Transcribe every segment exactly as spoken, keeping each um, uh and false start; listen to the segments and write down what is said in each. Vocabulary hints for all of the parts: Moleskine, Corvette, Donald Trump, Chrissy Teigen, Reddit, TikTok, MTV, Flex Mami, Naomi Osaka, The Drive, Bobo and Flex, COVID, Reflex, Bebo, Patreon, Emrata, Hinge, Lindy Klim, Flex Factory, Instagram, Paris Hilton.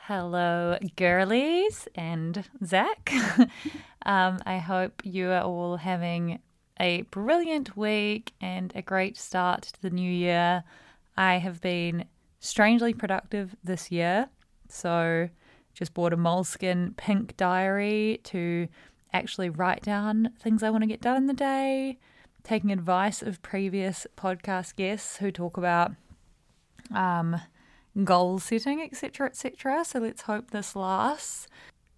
Hello, girlies and Zach. um, I hope you are all having a brilliant week and a great start to the new year. I have been strangely productive this year, so just bought a Moleskine pink diary to actually write down things I want to get done in the day, taking advice of previous podcast guests who talk about um, goal setting, et cetera, et cetera. So let's hope this lasts.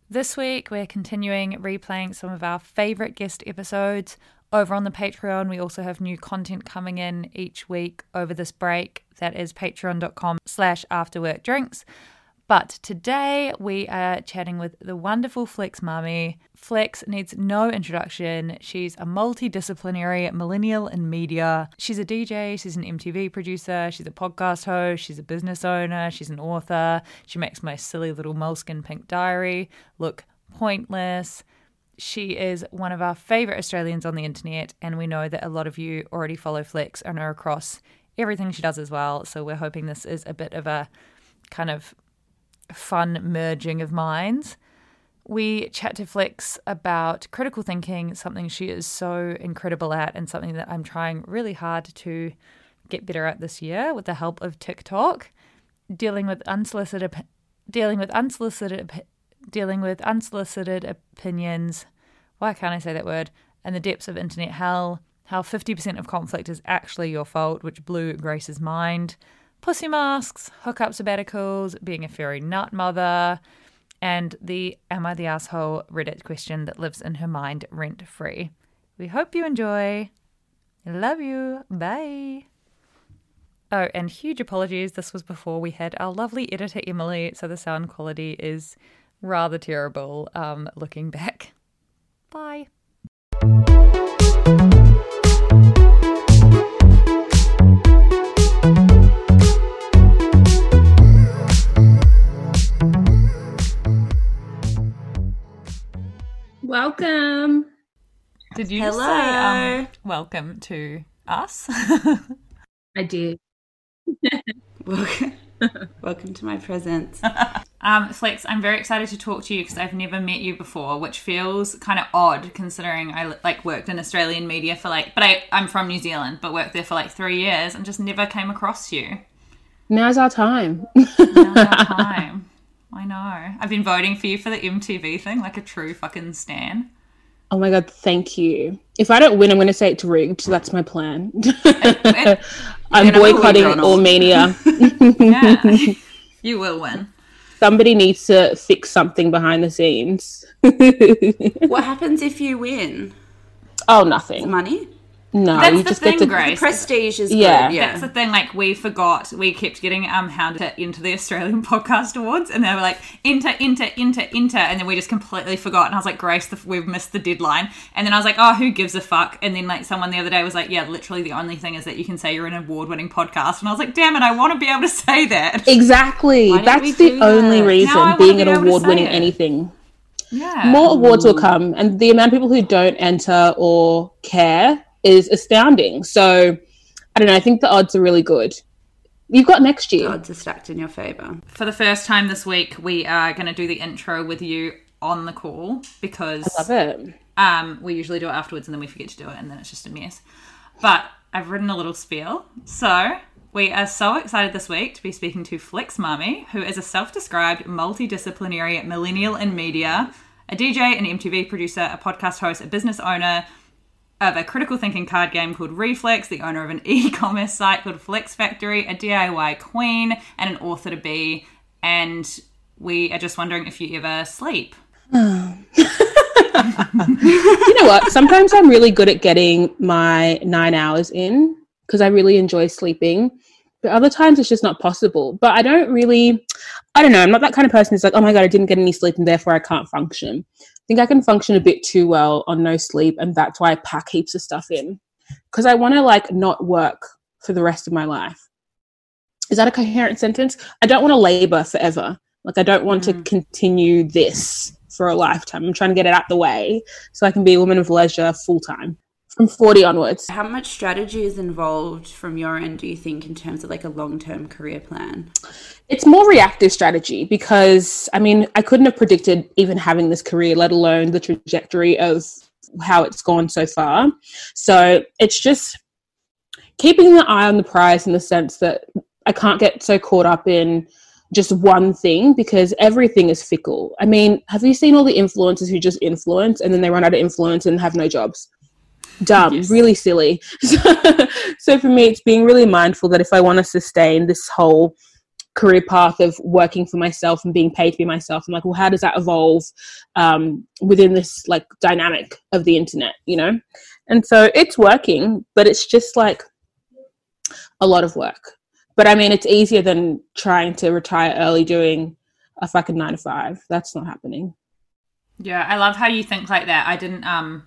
This week we're continuing replaying some of our favourite guest episodes over on the Patreon. We also have new content coming in each week over this break. That is patreon dot com slash afterworkdrinks. But today we are chatting with the wonderful Flex Mami. Flex needs no introduction. She's a multidisciplinary millennial in media. She's a D J, she's an M T V producer, she's a podcast host, she's a business owner, she's an author. She makes my silly little Moleskine pink diary look pointless. She is one of our favourite Australians on the internet, and we know that a lot of you already follow Flex and are across everything she does as well. So we're hoping this is a bit of a kind of fun merging of minds. We chat to Flex about critical thinking, something she is so incredible at and something that I'm trying really hard to get better at this year with the help of TikTok, dealing with unsolicited dealing with unsolicited dealing with unsolicited opinions. Why can't I say that word? And the depths of internet hell, how fifty percent of conflict is actually your fault, which blew Grace's mind. Pussy masks, hookup sabbaticals, being a fairy nut mother, and the am I the asshole Reddit question that lives in her mind rent free. We hope you enjoy. Love you. Bye. Oh, and huge apologies. This was before we had our lovely editor Emily, so the sound quality is rather terrible um, looking back. Bye. Welcome. Did you Hello. say um, welcome to us? I did. welcome. welcome to my presence. um, Flex, I'm very excited to talk to you because I've never met you before, which feels kind of odd considering I like worked in Australian media for like, but I, I'm from New Zealand, but worked there for like three years and just never came across you. Now's our time. Now's our time. I know. I've been voting for you for the M T V thing, like a true fucking stan. Oh my God, thank you. If I don't win, I'm going to say it's rigged. That's my plan. It, it, I'm boycotting all media. Yeah, you will win. Somebody needs to fix something behind the scenes. What happens if you win? Oh, nothing. Money? No, that's you the just thing, get to... Grace. The prestige is yeah. good. Yeah, that's the thing. Like, we forgot. We kept getting um hounded into the Australian Podcast Awards, and they were like, enter, enter, enter, enter, and then we just completely forgot. And I was like, Grace, the, we've missed the deadline. And then I was like, oh, who gives a fuck? And then like someone the other day was like, yeah, literally the only thing is that you can say you're an award-winning podcast. And I was like, damn it, I want to be able to say that. Exactly. That's the only that? reason. Being an be award-winning anything. Yeah. More awards Ooh. will come, and the amount of people who don't enter or care is astounding. So I don't know, I think the odds are really good. You've got next year. The odds are stacked in your favor. For the first time this week, we are going to do the intro with you on the call, because I love it. Um, we usually do it afterwards and then we forget to do it and then it's just a mess. But I've written a little spiel. So we are so excited this week to be speaking to Flex Mami, who is a self-described multidisciplinary millennial in media, a D J, an M T V producer, a podcast host, a business owner of a critical thinking card game called Reflex, the owner of an e-commerce site called Flex Factory, a D I Y queen, and an author to be. And we are just wondering if you ever sleep. Oh. You know what? Sometimes I'm really good at getting my nine hours in because I really enjoy sleeping. But other times it's just not possible. But I don't really, I don't know. I'm not that kind of person who's like, oh my God, I didn't get any sleep and therefore I can't function. I think I can function a bit too well on no sleep, and that's why I pack heaps of stuff in, because I want to like not work for the rest of my life. Is that a coherent sentence? I don't want to labor forever. Like, I don't want mm. to continue this for a lifetime. I'm trying to get it out the way so I can be a woman of leisure full time from forty onwards. How much strategy is involved from your end, do you think, in terms of like a long-term career plan? It's more reactive strategy because, I mean, I couldn't have predicted even having this career, let alone the trajectory of how it's gone so far. So it's just keeping an eye on the prize in the sense that I can't get so caught up in just one thing because everything is fickle. I mean, have you seen all the influencers who just influence and then they run out of influence and have no jobs? Dumb, yes. Really silly. So, so for me, it's being really mindful that if I want to sustain this whole career path of working for myself and being paid to be myself, I'm like, well, how does that evolve um, within this like dynamic of the internet, you know? And so it's working, but it's just like a lot of work. But I mean, it's easier than trying to retire early doing a fucking nine to five. That's not happening. Yeah, I love how you think like that. I didn't um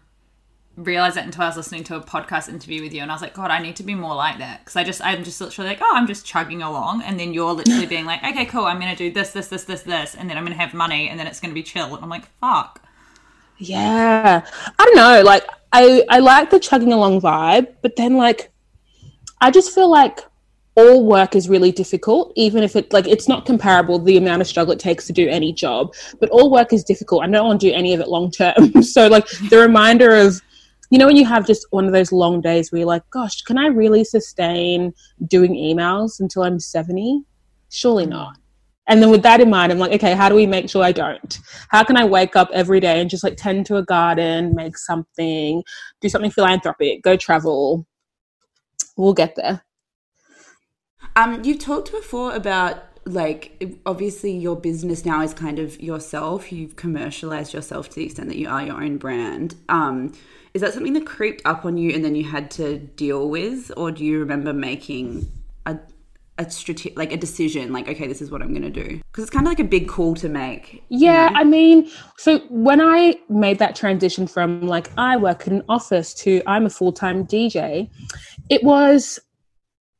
realize that until I was listening to a podcast interview with you, and I was like, God, I need to be more like that, because I just I'm just literally like, oh, I'm just chugging along, and then you're literally being like, okay, cool, I'm gonna do this this this this this and then I'm gonna have money and then it's gonna be chill, and I'm like, fuck yeah. I don't know, like I I like the chugging along vibe, but then like I just feel like all work is really difficult, even if it like it's not comparable the amount of struggle it takes to do any job, but all work is difficult. I don't want to do any of it long term. So like the reminder of, you know, when you have just one of those long days where you're like, gosh, can I really sustain doing emails until I'm seventy? Surely not. And then with that in mind, I'm like, okay, how do we make sure I don't? How can I wake up every day and just like tend to a garden, make something, do something philanthropic, go travel? We'll get there. Um, you've talked before about, like, obviously your business now is kind of yourself. You've commercialized yourself to the extent that you are your own brand. Um, Is that something that creeped up on you and then you had to deal with, or do you remember making a a strate- like a decision, like, okay, this is what I'm going to do? Because it's kind of like a big call to make. Yeah, you know? I mean, so when I made that transition from like I work in an office to I'm a full-time D J, it was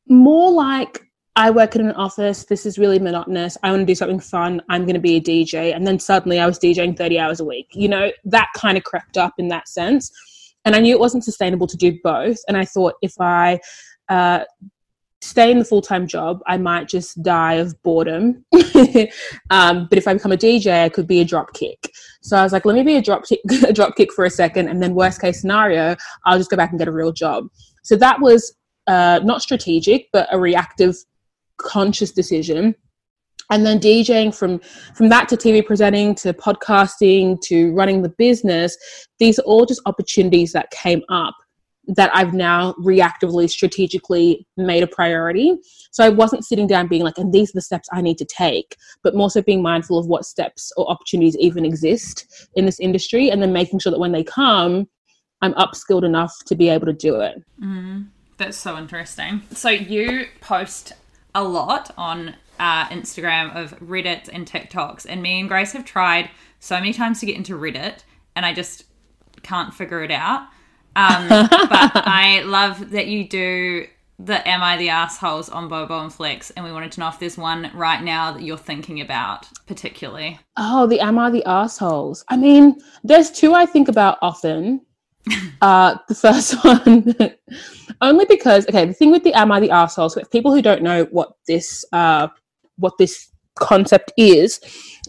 more like I work in an office, this is really monotonous, I want to do something fun, I'm going to be a D J. And then suddenly I was DJing thirty hours a week. You know, that kind of crept up in that sense. And I knew it wasn't sustainable to do both. And I thought if I uh, stay in the full-time job, I might just die of boredom. um, but if I become a D J, I could be a drop kick. So I was like, let me be a drop, t- a drop kick for a second. And then worst case scenario, I'll just go back and get a real job. So that was uh, not strategic, but a reactive, conscious decision. And then DJing from, from that to T V presenting to podcasting to running the business, these are all just opportunities that came up that I've now reactively, strategically made a priority. So I wasn't sitting down being like, and these are the steps I need to take, but more so being mindful of what steps or opportunities even exist in this industry, and then making sure that when they come, I'm upskilled enough to be able to do it. Mm, that's so interesting. So you post a lot on uh, Instagram of Reddits and TikToks, and me and Grace have tried so many times to get into Reddit, and I just can't figure it out. Um, but I love that you do the Am I the Assholes on Bobo and Flex, and we wanted to know if there's one right now that you're thinking about particularly. Oh, the Am I the Assholes? I mean, there's two I think about often. uh, the first one, only because, okay, the thing with the Am I the Assholes, with people who don't know what this uh, what this concept is,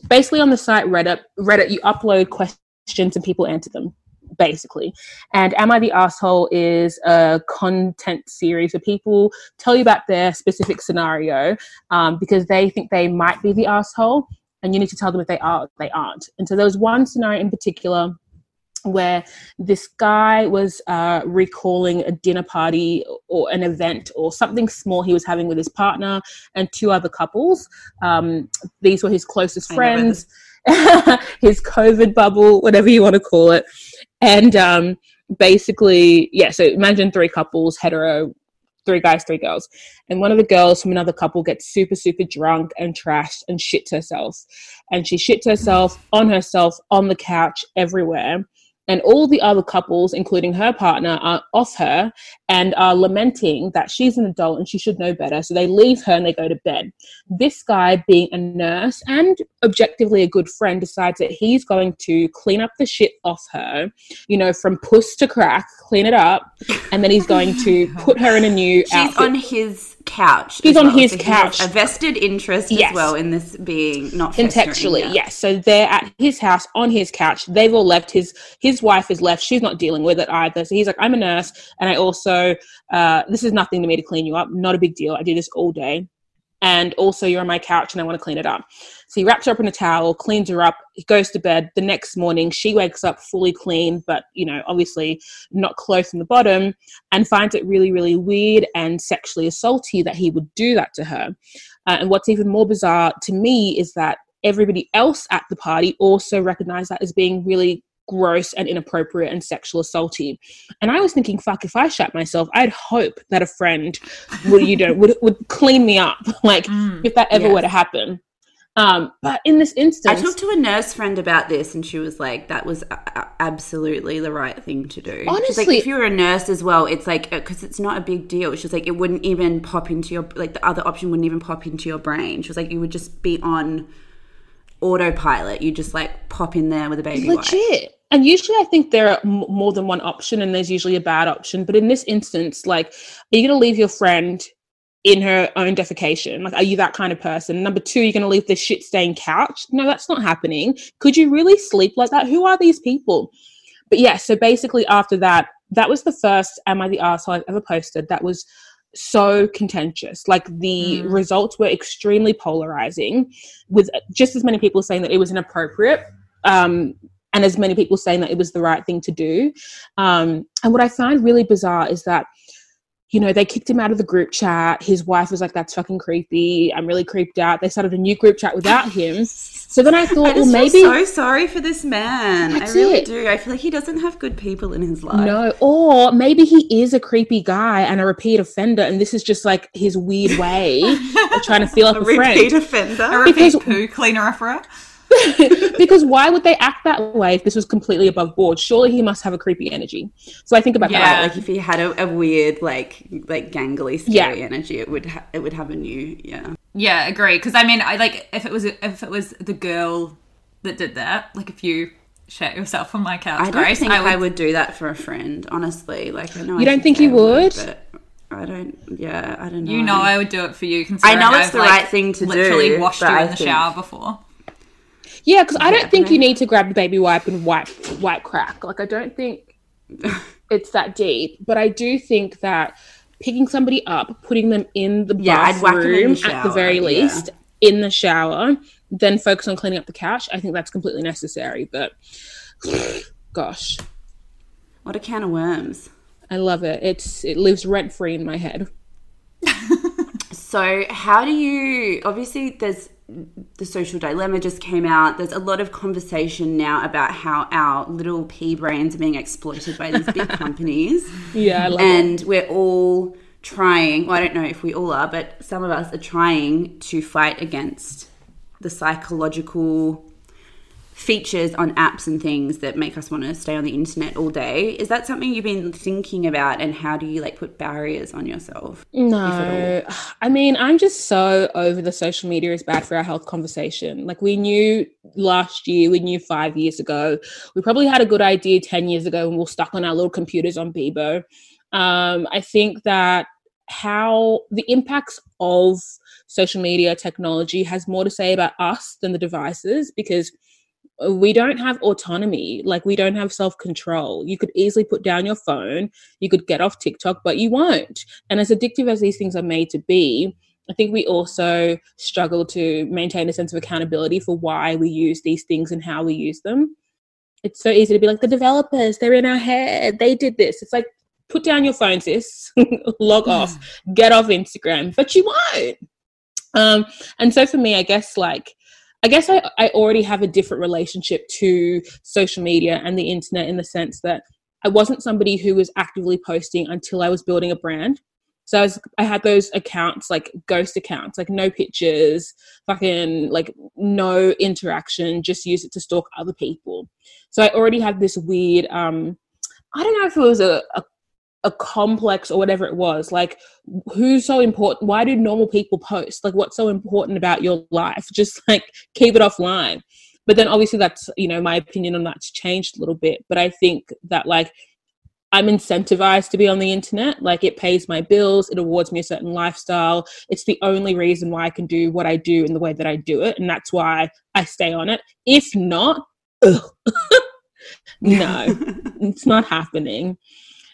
basically on the site Reddit, Reddit, you upload questions and people answer them, basically. And Am I the Asshole is a content series where people tell you about their specific scenario um, because they think they might be the asshole, and you need to tell them if they are, they aren't. And so there was one scenario in particular where this guy was uh, recalling a dinner party or an event or something small he was having with his partner and two other couples. Um, these were his closest friends, his COVID bubble, whatever you want to call it. And um, basically, yeah, so imagine three couples, hetero, three guys, three girls. And one of the girls from another couple gets super, super drunk and trashed and shits herself. And she shits herself on herself, on the couch, everywhere. And all the other couples, including her partner, are off her and are lamenting that she's an adult and she should know better. So they leave her and they go to bed. This guy, being a nurse and objectively a good friend, decides that he's going to clean up the shit off her, you know, from puss to crack, clean it up. And then he's going to put her in a new she's outfit. She's on his couch. She's on well, his so couch. He has a vested interest yes. as well in this being not contextually, yes. Out. So they're at his house, on his couch. They've all left. His, his His wife is left. She's not dealing with it either. So he's like, I'm a nurse, and I also, uh, this is nothing to me to clean you up. Not a big deal. I do this all day. And also you're on my couch and I want to clean it up. So he wraps her up in a towel, cleans her up, he goes to bed. The next morning, she wakes up fully clean, but, you know, obviously not close in the bottom, and finds it really, really weird and sexually assaulty that he would do that to her. Uh, and what's even more bizarre to me is that everybody else at the party also recognized that as being really gross and inappropriate and sexual assaulty. And I was thinking, fuck, if I shat myself, I'd hope that a friend would, you know, would would clean me up. Like mm, if that ever yes. were to happen. Um, but in this instance, I talked to a nurse friend about this, and she was like, that was a- absolutely the right thing to do. Honestly. She's like, if you were a nurse as well, it's like, because it's not a big deal. She was like, it wouldn't even pop into your, like the other option wouldn't even pop into your brain. She was like, you would just be on autopilot. You just like pop in there with a baby legit wife. And usually I think there are m- more than one option, and there's usually a bad option, but in this instance, like, are you gonna leave your friend in her own defecation? Like, are you that kind of person? Number two, you're gonna leave this shit stained couch? No, that's not happening. Could you really sleep like that? Who are these people? But yeah, so basically after that, that was the first Am I the Asshole I've ever posted that was so contentious. Like the mm. results were extremely polarizing, with just as many people saying that it was inappropriate um and as many people saying that it was the right thing to do. Um and what I find really bizarre is that, you know, they kicked him out of the group chat. His wife was like, that's fucking creepy, I'm really creeped out. They started a new group chat without him. So then I thought, I well maybe so sorry for this man. I really it. do. I feel like he doesn't have good people in his life. No, or maybe he is a creepy guy and a repeat offender, and this is just like his weird way of trying to feel like a, a friend. A repeat offender? A repeat because... poo cleaner offerer? Because why would they act that way if this was completely above board? Surely he must have a creepy energy. So I think about yeah, that. Yeah, like if he had a, a weird, like, like gangly, scary yeah. energy, it would ha- it would have a new, yeah. Yeah, agree. Because I mean, I like if it was if it was the girl that did that. Like if you shat yourself on my couch, I don't Grace, think I would... I would do that for a friend. Honestly, like I know. You I don't think you would? would but... I don't, yeah, I don't know. You know, I would do it for you. I know it's I've, the right like, thing to literally do. Literally washed you in I the think... shower before. Yeah, because I don't yeah, think I don't... you need to grab the baby wipe and wipe wipe crack. Like, I don't think it's that deep. But I do think that picking somebody up, putting them in the yeah, bathroom in the at the very least, yeah. in the shower, then focus on cleaning up the couch, I think that's completely necessary. But, gosh. What a can of worms. I love it. It's It lives rent-free in my head. So how do you – obviously, there's – The Social Dilemma just came out. There's a lot of conversation now about how our little pea brains are being exploited by these big companies. Yeah, I love and it. We're all trying, well, I don't know if we all are, but some of us are trying to fight against the psychological features on apps and things that make us want to stay on the internet all day. Is that something you've been thinking about, and how do you like put barriers on yourself? No, I mean, I'm just so over the social media is bad for our health conversation. Like, we knew last year, we knew five years ago, we probably had a good idea ten years ago, and we're stuck on our little computers on Bebo. Um, I think that how the impacts of social media technology has more to say about us than the devices, because we don't have autonomy. Like, we don't have self-control. You could easily put down your phone, you could get off TikTok, but you won't. And as addictive as these things are made to be, I think we also struggle to maintain a sense of accountability for why we use these things and how we use them. It's so easy to be like, the developers, they're in our head, they did this. It's like, put down your phone, sis, log off, get off Instagram, but you won't. Um, and so for me, I guess like, I guess I, I already have a different relationship to social media and the internet, in the sense that I wasn't somebody who was actively posting until I was building a brand. So I, was, I had those accounts, like ghost accounts, like no pictures, fucking like no interaction, just use it to stalk other people. So I already had this weird, um, I don't know if it was a, a, a complex or whatever it was, like, who's so important? Why do normal people post? Like, what's so important about your life? Just like, keep it offline. But then obviously that's, you know, my opinion on that's changed a little bit. But I think that like, I'm incentivized to be on the internet. Like, it pays my bills. It awards me a certain lifestyle. It's the only reason why I can do what I do in the way that I do it. And that's why I stay on it. If not, ugh. No, it's not happening.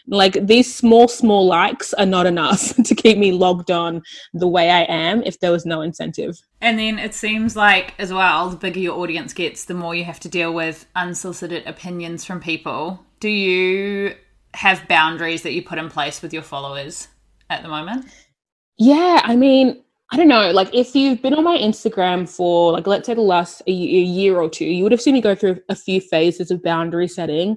Like, these small, small likes are not enough to keep me logged on the way I am if there was no incentive. And then it seems like as well, the bigger your audience gets, the more you have to deal with unsolicited opinions from people. Do you have boundaries that you put in place with your followers at the moment? Yeah, I mean, I don't know. Like, if you've been on my Instagram for like, let's say the last a year or two, you would have seen me go through a few phases of boundary setting.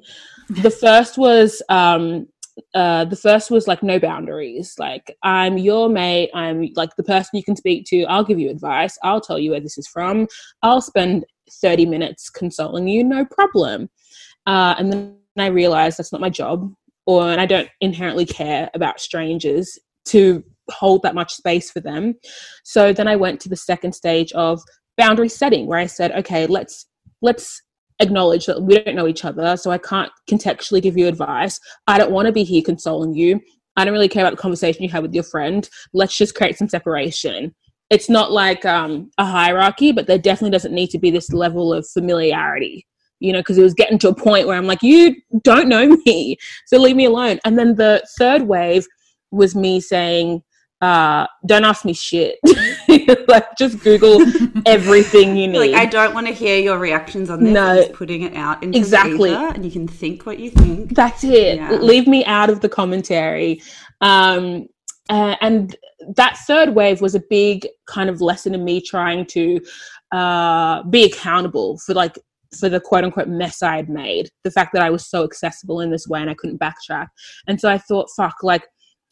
The first was... um Uh, the first was like no boundaries. Like, I'm your mate. I'm like the person you can speak to. I'll give you advice. I'll tell you where this is from. I'll spend thirty minutes consoling you. No problem. Uh, and then I realized that's not my job, or and I don't inherently care about strangers to hold that much space for them. So then I went to the second stage of boundary setting, where I said, okay, let's, let's, acknowledge that we don't know each other, so I can't contextually give you advice. I don't want to be here consoling you. I don't really care about the conversation you had with your friend. Let's just create some separation. It's not like um, a hierarchy, but there definitely doesn't need to be this level of familiarity, you know, because it was getting to a point where I'm like, you don't know me, so leave me alone. And then the third wave was me saying, Uh, don't ask me shit. Like, just Google everything you need. Like, I don't want to hear your reactions on this. No, I'm just putting it out into exactly. the ether, and you can think what you think. That's it. Yeah. Leave me out of the commentary. Um, uh, and that third wave was a big kind of lesson in me trying to uh, be accountable for like for the quote unquote mess I had made. The fact that I was so accessible in this way and I couldn't backtrack. And so I thought, fuck, like.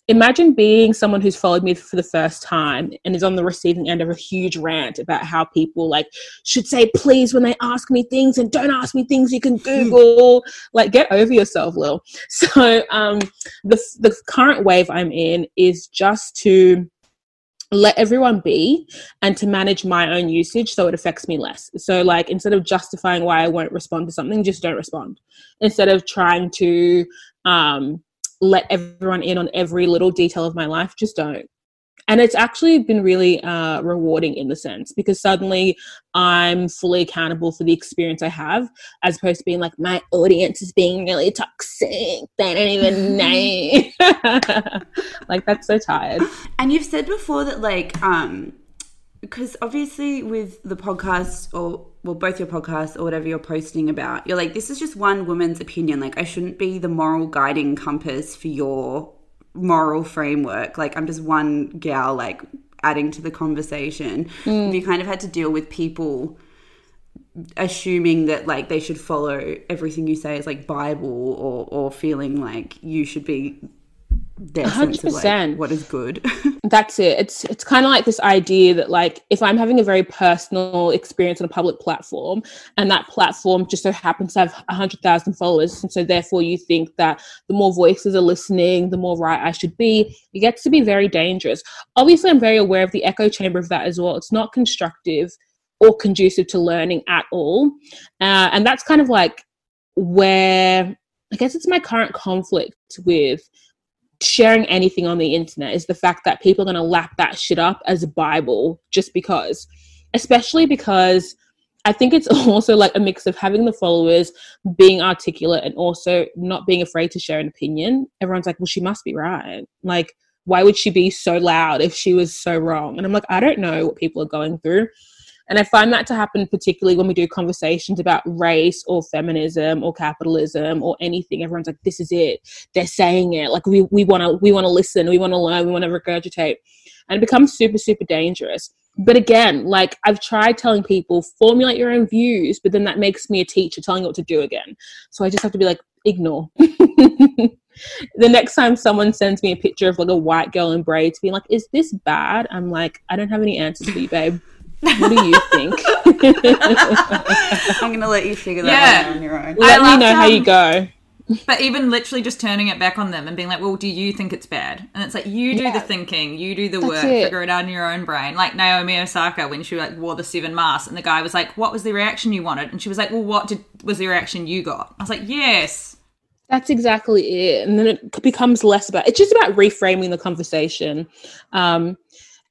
Imagine being someone who's followed me for the first time and is on the receiving end of a huge rant about how people like should say please when they ask me things, and don't ask me things you can Google. Like, get over yourself, Lil. So um, the, the current wave I'm in is just to let everyone be and to manage my own usage so it affects me less. So like, instead of justifying why I won't respond to something, just don't respond. Instead of trying to... Um, let everyone in on every little detail of my life, just don't. And it's actually been really uh, rewarding in the sense, because suddenly I'm fully accountable for the experience I have, as opposed to being like, my audience is being really toxic. They don't even know. Like, that's so tired. And you've said before that like, um, because obviously with the podcast or well, both your podcasts or whatever you're posting about, you're like, this is just one woman's opinion. Like, I shouldn't be the moral guiding compass for your moral framework. Like, I'm just one gal, like, adding to the conversation. Mm. You kind of had to deal with people assuming that, like, they should follow everything you say is, like, Bible, or or feeling like you should be their one hundred percent sense of, like, what is good. That's it. It's it's kind of like this idea that, like, if I'm having a very personal experience on a public platform and that platform just so happens to have one hundred thousand followers, and so therefore you think that the more voices are listening, the more right I should be, it gets to be very dangerous. Obviously, I'm very aware of the echo chamber of that as well. It's not constructive or conducive to learning at all. Uh, and that's kind of, like, where I guess it's my current conflict with sharing anything on the internet, is the fact that people are going to lap that shit up as a Bible just because, especially because I think it's also like a mix of having the followers, being articulate, and also not being afraid to share an opinion. Everyone's like, well, she must be right. Like, why would she be so loud if she was so wrong? And I'm like, I don't know what people are going through. And I find that to happen particularly when we do conversations about race or feminism or capitalism or anything. Everyone's like, this is it. They're saying it. Like, we we want to we want to listen. We want to learn. We want to regurgitate. And it becomes super, super dangerous. But again, like, I've tried telling people, formulate your own views, but then that makes me a teacher telling you what to do again. So I just have to be like, ignore. The next time someone sends me a picture of, like, a white girl in braids being like, is this bad? I'm like, I don't have any answers for you, babe. What do you think? I'm going to let you figure that yeah. out on your own. Let I me know um, how you go. But even literally just turning it back on them and being like, well, do you think it's bad? And it's like, you do yeah. the thinking, you do the That's work, it. figure it out in your own brain. Like Naomi Osaka, when she, like, wore the seven masks and the guy was like, what was the reaction you wanted? And she was like, well, what did, was the reaction you got? I was like, yes. That's exactly it. And then it becomes less about, it's just about reframing the conversation. Um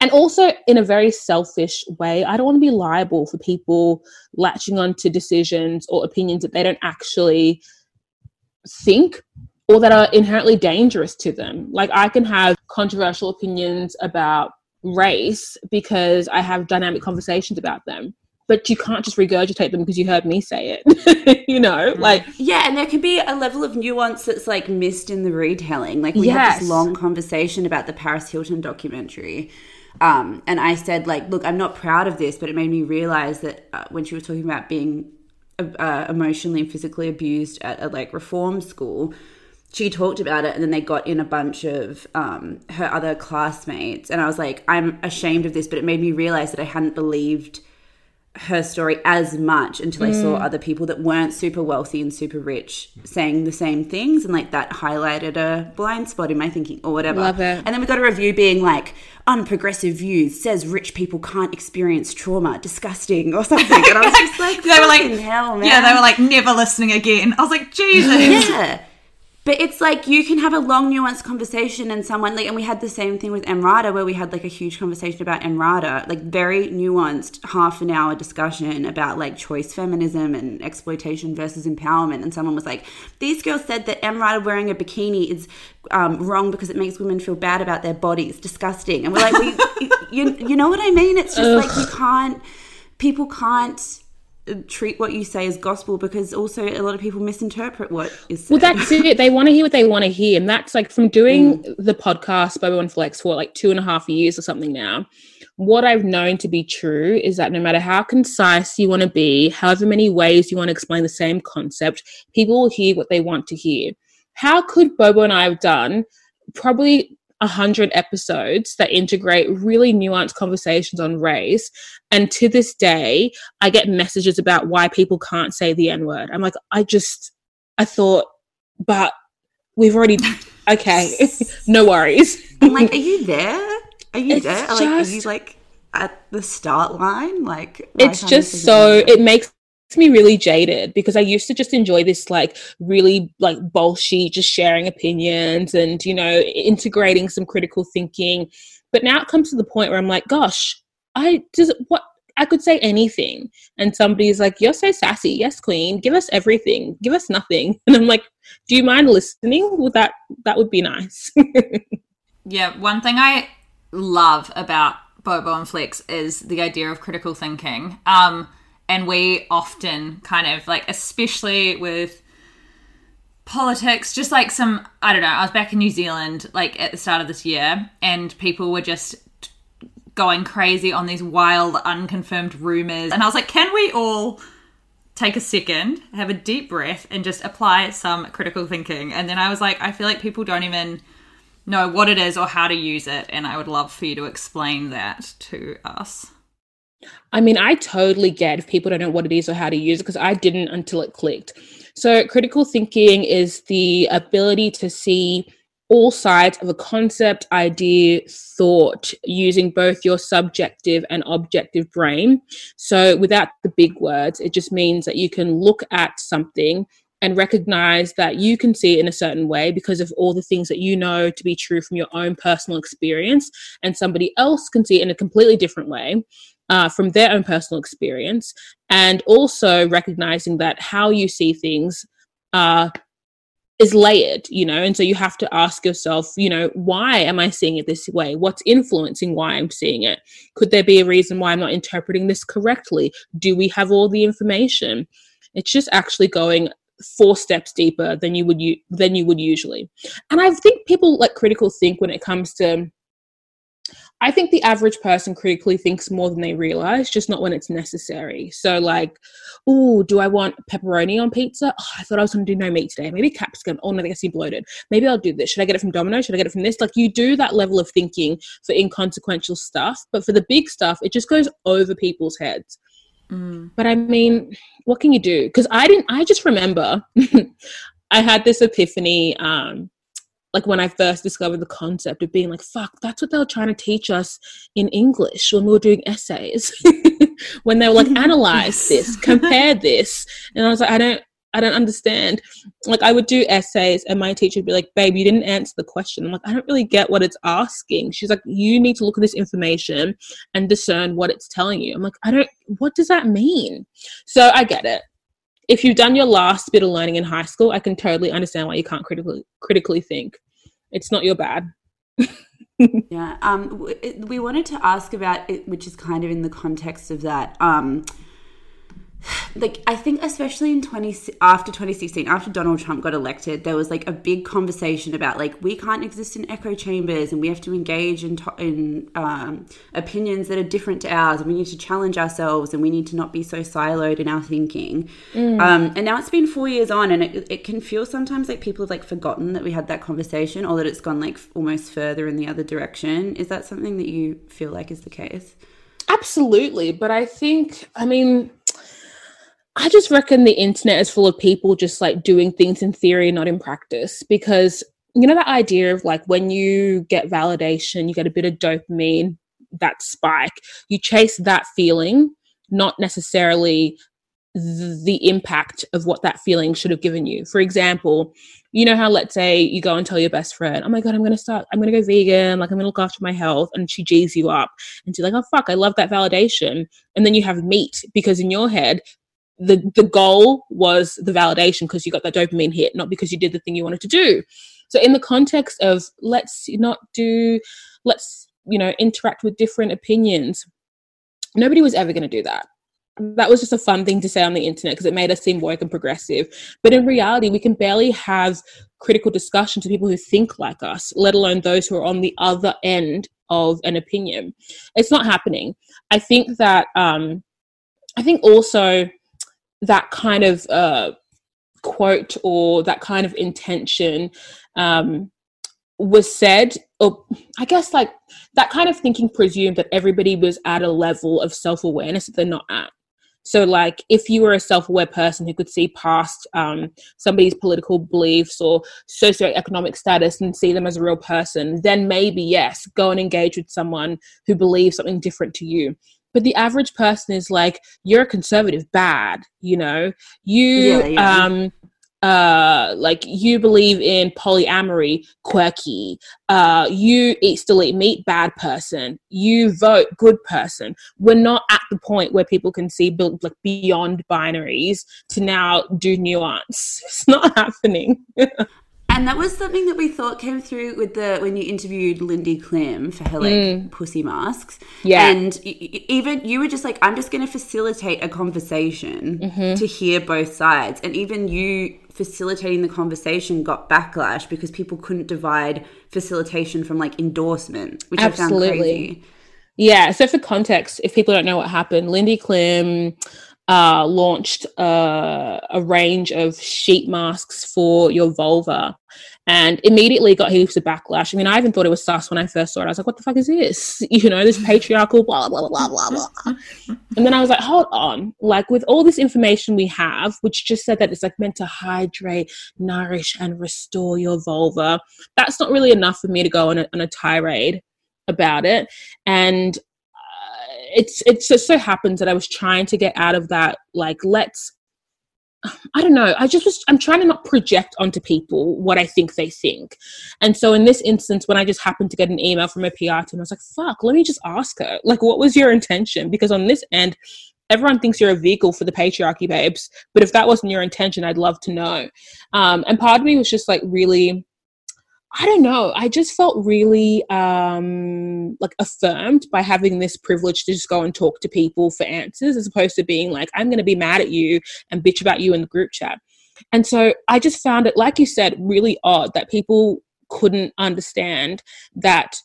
And also, in a very selfish way, I don't want to be liable for people latching on to decisions or opinions that they don't actually think or that are inherently dangerous to them. Like, I can have controversial opinions about race because I have dynamic conversations about them. But you can't just regurgitate them because you heard me say it, you know? Like, yeah, and there can be a level of nuance that's, like, missed in the retelling. Like, we yes. had this long conversation about the Paris Hilton documentary. Um, and I said, like, look, I'm not proud of this, but it made me realize that uh, when she was talking about being uh, emotionally and physically abused at a, like, reform school, she talked about it, and then they got in a bunch of um, her other classmates. And I was like, I'm ashamed of this, but it made me realize that I hadn't believed her story as much until mm. I saw other people that weren't super wealthy and super rich saying the same things, and, like, that highlighted a blind spot in my thinking or whatever. Love it. And then we got a review being like, unprogressive views says rich people can't experience trauma, disgusting, or something. And I was just like, they were like, hell, man. Yeah, they were like, never listening again. I was like, Jesus. Yeah. But it's like, you can have a long, nuanced conversation, and someone, like, and we had the same thing with Emrata, where we had, like, a huge conversation about Emrata, like, very nuanced half an hour discussion about, like, choice feminism and exploitation versus empowerment. And someone was like, these girls said that Emrata wearing a bikini is um, wrong because it makes women feel bad about their bodies. Disgusting. And we're like, we, you, you know what I mean? It's just Ugh. like, you can't, people can't treat what you say as gospel, because also a lot of people misinterpret what is said. Well, that's it. They want to hear what they want to hear. And that's, like, from doing mm. the podcast Bobo and Flex for, like, two and a half years or something now, what I've known to be true is that no matter how concise you want to be, however many ways you want to explain the same concept, people will hear what they want to hear. How could Bobo and I have done probably one hundred episodes that integrate really nuanced conversations on race, and to this day I get messages about why people can't say the N-word. I'm like, I just I thought but we've already okay no worries. I'm like, are you there? Are you it's there? Just, like, are you, like, at the start line? Like, it's just so it makes me really jaded, because I used to just enjoy this, like, really, like, bolshy, just sharing opinions and, you know, integrating some critical thinking. But now it comes to the point where I'm like, gosh, I just what I could say anything, and somebody's like, you're so sassy, yes queen, give us everything, give us nothing. And I'm like, do you mind listening? Would that that would be nice. Yeah, one thing I love about Bobo and Flex is the idea of critical thinking. um And we often kind of, like, especially with politics, just, like, some, I don't know, I was back in New Zealand, like, at the start of this year, and people were just going crazy on these wild, unconfirmed rumors. And I was like, can we all take a second, have a deep breath, and just apply some critical thinking? And then I was like, I feel like people don't even know what it is or how to use it. And I would love for you to explain that to us. I mean, I totally get if people don't know what it is or how to use it, because I didn't until it clicked. So critical thinking is the ability to see all sides of a concept, idea, thought, using both your subjective and objective brain. So without the big words, it just means that you can look at something and recognize that you can see it in a certain way because of all the things that you know to be true from your own personal experience, and somebody else can see it in a completely different way Uh, from their own personal experience, and also recognizing that how you see things uh, is layered, you know, and so you have to ask yourself, you know, why am I seeing it this way? What's influencing why I'm seeing it? Could there be a reason why I'm not interpreting this correctly? Do we have all the information? It's just actually going four steps deeper than you would, u- than you would usually. And I think people like critical think when it comes to, I think the average person critically thinks more than they realize, just not when it's necessary. So like, ooh, do I want pepperoni on pizza? Oh, I thought I was going to do no meat today. Maybe capsicum. Oh, no, I guess you bloated. Maybe I'll do this. Should I get it from Domino's? Should I get it from this? Like, you do that level of thinking for inconsequential stuff, but for the big stuff, it just goes over people's heads. Mm. But I mean, what can you do? Because I didn't, I just remember I had this epiphany, um, like when I first discovered the concept of being like, fuck, that's what they were trying to teach us in English when we were doing essays, when they were like, analyze this, compare this. And I was like, I don't, I don't understand. Like, I would do essays and my teacher would be like, babe, you didn't answer the question. I'm like, I don't really get what it's asking. She's like, you need to look at this information and discern what it's telling you. I'm like, I don't, what does that mean? So I get it. If you've done your last bit of learning in high school, I can totally understand why you can't critically critically think. It's not your bad. yeah. Um, we wanted to ask about it, which is kind of in the context of that. Um, like, I think especially in twenty after twenty sixteen, after Donald Trump got elected, there was like a big conversation about like, we can't exist in echo chambers and we have to engage in, to- in um, opinions that are different to ours, and we need to challenge ourselves and we need to not be so siloed in our thinking. Mm. Um, and now it's been four years on, and it, it can feel sometimes like people have like forgotten that we had that conversation, or that it's gone like almost further in the other direction. Is that something that you feel like is the case? Absolutely. But I think, I mean, I just reckon the internet is full of people just like doing things in theory, not in practice, because, you know, that idea of like when you get validation, you get a bit of dopamine, that spike, you chase that feeling, not necessarily the impact of what that feeling should have given you. For example, you know how, let's say you go and tell your best friend, oh my God, I'm going to start, I'm going to go vegan. Like, I'm going to look after my health. And she G's you up and she's like, oh fuck, I love that validation. And then you have meat because in your head, the the goal was the validation because you got that dopamine hit, not because you did the thing you wanted to do. So in the context of let's not do, let's, you know, interact with different opinions, nobody was ever going to do that. That was just a fun thing to say on the internet because it made us seem woke and progressive. But in reality, we can barely have critical discussion to people who think like us, let alone those who are on the other end of an opinion. It's not happening. I think that, um, I think also, that kind of uh, quote or that kind of intention um, was said, or I guess like that kind of thinking presumed that everybody was at a level of self-awareness that they're not at. So like if you were a self-aware person who could see past um, somebody's political beliefs or socioeconomic status and see them as a real person, then maybe yes, go and engage with someone who believes something different to you. But the average person is like, you're a conservative, bad, you know, you, yeah, yeah. um, uh, like you believe in polyamory, quirky, uh, you eat, still eat meat, bad person, you vote, good person. We're not at the point where people can see be- like beyond binaries to now do nuance. It's not happening. And that was something that we thought came through with the when you interviewed Lindy Klim for her like mm. pussy masks. Yeah. And even you were just like, I'm just going to facilitate a conversation mm-hmm. to hear both sides. And even you facilitating the conversation got backlash because people couldn't divide facilitation from like endorsement, which Absolutely. I found crazy. Yeah. So for context, if people don't know what happened, Lindy Klim uh, launched uh, a range of sheet masks for your vulva and immediately got heaps of backlash. I mean, I even thought it was sus when I first saw it. I was like, what the fuck is this? You know, this patriarchal blah, blah, blah, blah, blah. And then I was like, hold on. Like, with all this information we have, which just said that it's like meant to hydrate, nourish and restore your vulva, that's not really enough for me to go on a, on a tirade about it. And uh, it's it just so happens that I was trying to get out of that, like, let's, I don't know, I just was, I'm trying to not project onto people what I think they think. And so in this instance, when I just happened to get an email from a P R team, I was like, fuck, let me just ask her, like, what was your intention? Because on this end, everyone thinks you're a vehicle for the patriarchy, babes, but if that wasn't your intention, I'd love to know. Um, and part of me was just like, really, I don't know. I just felt really um, like affirmed by having this privilege to just go and talk to people for answers, as opposed to being like, I'm going to be mad at you and bitch about you in the group chat. And so I just found it, like you said, really odd that people couldn't understand that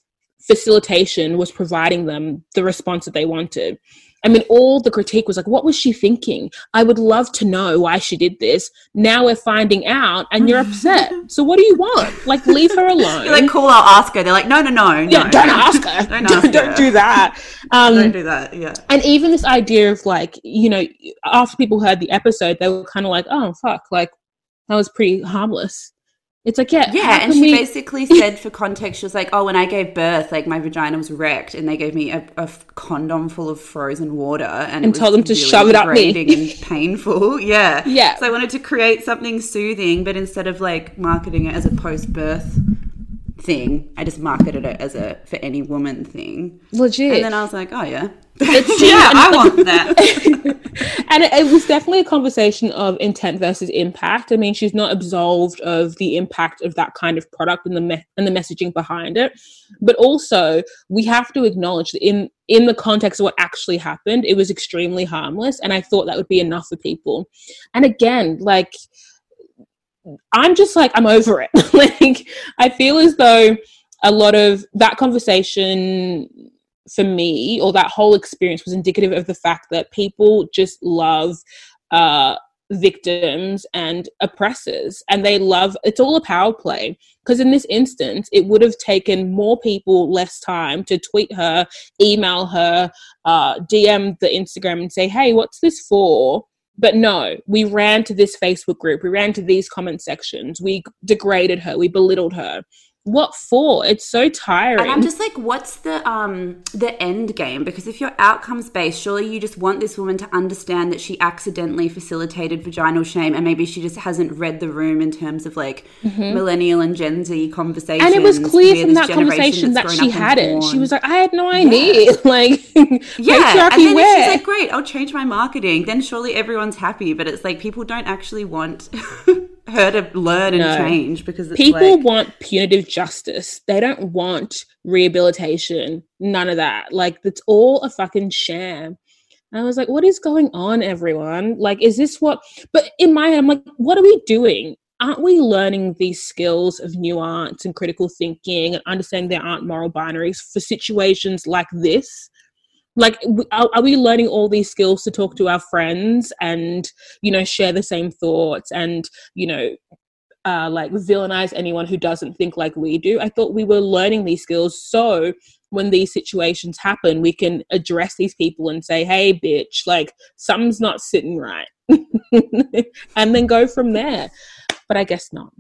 facilitation was providing them the response that they wanted. I mean, all the critique was like, what was she thinking? I would love to know why she did this. Now we're finding out and you're upset. So what do you want? Like, leave her alone. You're like, cool, I'll ask her. They're like, no, no, no, no. Yeah, don't ask her. don't, ask don't, her. don't do that. Um, don't do that, yeah. And even this idea of like, you know, after people heard the episode, they were kind of like, oh, fuck, like that was pretty harmless. It's like, yeah. Yeah, and she we- basically said, for context, she was like, oh, when I gave birth, like, my vagina was wrecked and they gave me a, a condom full of frozen water. And, and it was told them to really shove it up me. And painful. Yeah. Yeah. So I wanted to create something soothing, but instead of, like, marketing it as a post-birth thing, I just marketed it as a for any woman thing. Legit. And then I was like, oh, yeah. It's, yeah, and I like, want that. And it, it was definitely a conversation of intent versus impact. I mean, she's not absolved of the impact of that kind of product and the me- and the messaging behind it. But also, we have to acknowledge that in, in the context of what actually happened, it was extremely harmless. And I thought that would be enough for people. And again, like, I'm just like, I'm over it. Like, I feel as though a lot of that conversation for me, or that whole experience, was indicative of the fact that people just love uh, victims and oppressors, and they love, it's all a power play. Because in this instance, it would have taken more people less time to tweet her, email her, uh, D M the Instagram and say, hey, what's this for? But no, we ran to this Facebook group. We ran to these comment sections. We degraded her. We belittled her. What for? It's so tiring. And I'm just like, what's the um the end game? Because if you're outcomes based, surely you just want this woman to understand that she accidentally facilitated vaginal shame, and maybe she just hasn't read the room in terms of, like, mm-hmm. millennial and Gen Z conversations. And it was clear from that conversation that she hadn't. She was like, I had no idea. Yeah. Like, yeah. And then where? She's like, great, I'll change my marketing. Then surely everyone's happy. But it's like, people don't actually want her to learn and no. change, because it's people like- want punitive justice. They don't want rehabilitation. None of that. Like, it's all a fucking sham. And I was like, what is going on, everyone? Like, is this what? But in my head, I'm like, what are we doing? Aren't we learning these skills of nuance and critical thinking and understanding there aren't moral binaries for situations like this? Like, are, are we learning all these skills to talk to our friends and, you know, share the same thoughts and, you know, uh, like, villainize anyone who doesn't think like we do? I thought we were learning these skills so when these situations happen, we can address these people and say, hey, bitch, like, something's not sitting right. And then go from there. But I guess not.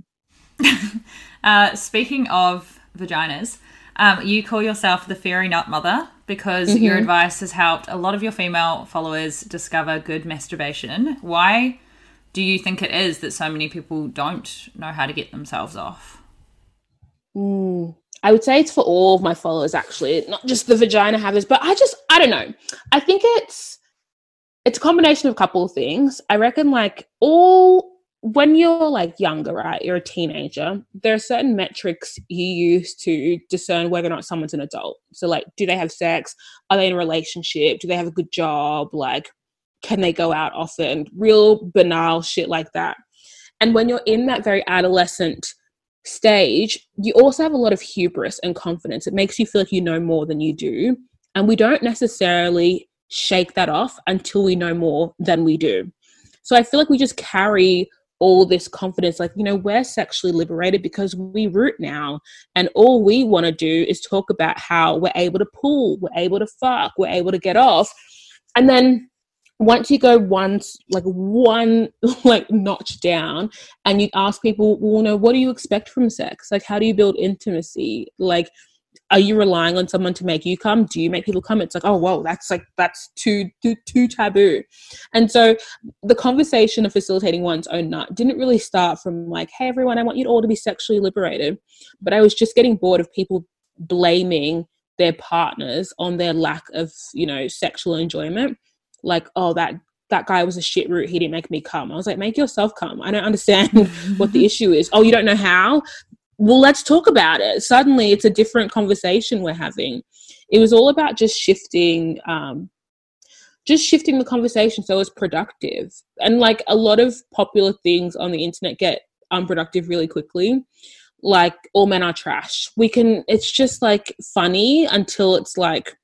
uh, speaking of vaginas, um, you call yourself the fairy nut mother, because mm-hmm. your advice has helped a lot of your female followers discover good masturbation. Why do you think it is that so many people don't know how to get themselves off? Mm, I would say it's for all of my followers, actually, not just the vagina havers, but I just, I don't know. I think it's, it's a combination of a couple of things. I reckon, like, all, when you're, like, younger, right, you're a teenager, there are certain metrics you use to discern whether or not someone's an adult. So, like, do they have sex? Are they in a relationship? Do they have a good job? Like, can they go out often? Real banal shit like that. And when you're in that very adolescent stage, you also have a lot of hubris and confidence. It makes you feel like you know more than you do. And we don't necessarily shake that off until we know more than we do. So I feel like we just carry all this confidence, like, you know, we're sexually liberated because we root now, and all we want to do is talk about how we're able to pull, we're able to fuck, we're able to get off. And then once you go one, like one, like notch down, and you ask people, well, no, what do you expect from sex? Like, how do you build intimacy? Like, are you relying on someone to make you come? Do you make people come? It's like, oh, whoa, that's like, that's too, too, too taboo. And so the conversation of facilitating one's own nut didn't really start from like, hey, everyone, I want you all to be sexually liberated. But I was just getting bored of people blaming their partners on their lack of, you know, sexual enjoyment. Like, oh, that, that guy was a shit root. He didn't make me come. I was like, make yourself come. I don't understand what the issue is. Oh, you don't know how? Well, let's talk about it. Suddenly it's a different conversation we're having. It was all about just shifting, um, just shifting the conversation so it's productive. And like a lot of popular things on the internet get unproductive really quickly. Like, all men are trash. We can, it's just like funny until it's like,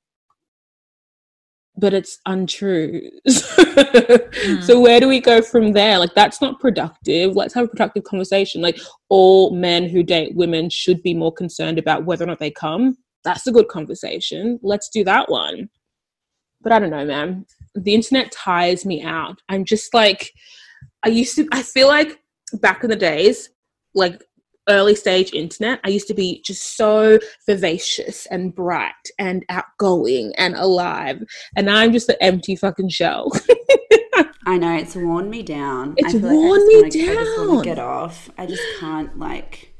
but it's untrue. mm. So where do we go from there? Like, that's not productive. Let's have a productive conversation. Like, all men who date women should be more concerned about whether or not they come. That's a good conversation. Let's do that one. But I don't know, man. The internet tires me out. I'm just like, I used to, I feel like back in the days, like early stage internet, I used to be just so vivacious and bright and outgoing and alive, and now I'm just an empty fucking shell. I know, it's worn me down. It's I feel worn like I just me wanna, down. I just want to get off. I just can't, like.